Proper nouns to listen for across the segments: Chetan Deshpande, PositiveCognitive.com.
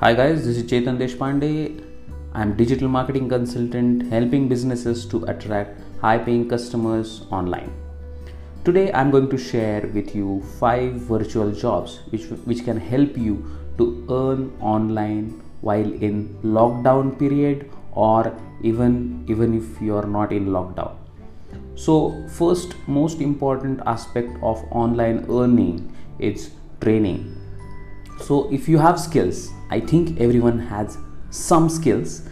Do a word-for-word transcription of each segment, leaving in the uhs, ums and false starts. Hi guys, this is Chetan Deshpande. I am digital marketing consultant helping businesses to attract high-paying customers online. Today I am going to share with you five virtual jobs which, which can help you to earn online while in lockdown period or even, even if you are not in lockdown. So first most important aspect of online earning is training. So if you have skills, I think everyone has some skills,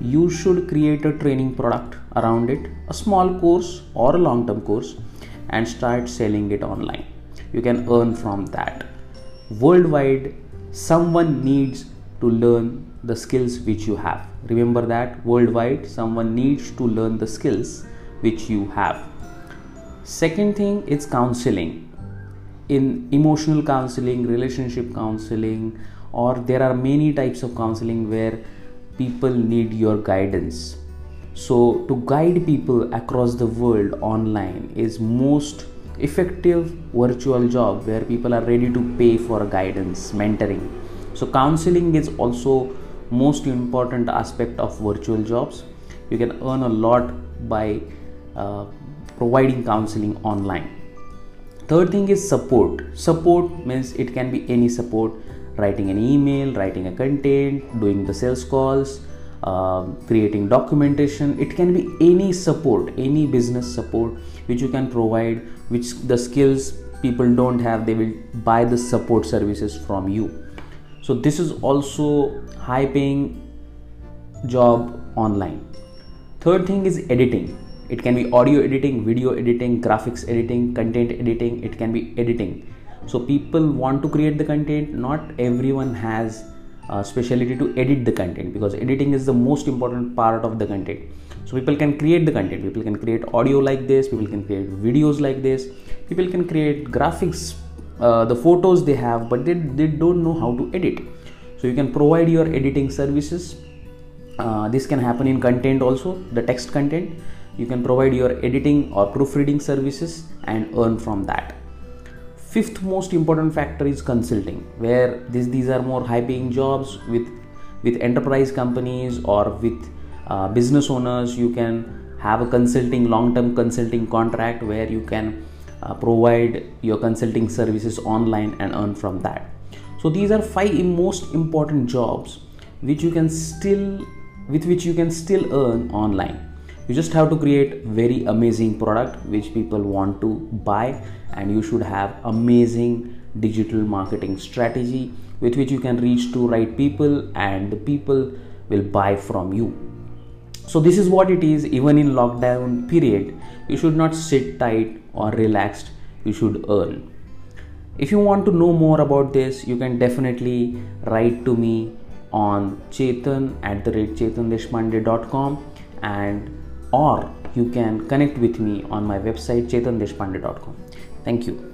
you should create a training product around it, a small course or a long-term course, and start selling it online. You can earn from that. Worldwide, someone needs to learn the skills which you have. Remember that, worldwide, someone needs to learn the skills which you have. Second thing is counseling. In emotional counseling, relationship counseling, or there are many types of counseling where people need your guidance. So to guide people across the world online is most effective virtual job where people are ready to pay for guidance, mentoring. So counseling is also most important aspect of virtual jobs. You can earn a lot by uh, providing counseling online. Third thing is support. Support means it can be any support, writing an email, writing a content, doing the sales calls, uh, creating documentation. It can be any support, any business support which you can provide, which the skills people don't have, they will buy the support services from you. So this is also high paying job online. Third thing is editing. It can be audio editing, video editing, graphics editing, content editing, it can be editing. So people want to create the content, not everyone has a specialty to edit the content because editing is the most important part of the content. So people can create the content, people can create audio like this, people can create videos like this, people can create graphics, uh, the photos they have, but they, they don't know how to edit. So you can provide your editing services. Uh, this can happen in content also, the text content. You can provide your editing or proofreading services and earn from that. Fifth most important factor is consulting, where this, these are more high-paying jobs with, with enterprise companies or with uh, business owners. You can have a consulting, long-term consulting contract where you can uh, provide your consulting services online and earn from that. So these are five most important jobs which you can still, with which you can still earn online. You just have to create very amazing product which people want to buy, and you should have amazing digital marketing strategy with which you can reach to right people and the people will buy from you. So this is what it is. Even in lockdown period, you should not sit tight or relaxed. You should earn. If you want to know more about this, you can definitely write to me on chetan at the rate chetan deshpande dot com, and or you can connect with me on my website chetan deshpande dot com. Thank you.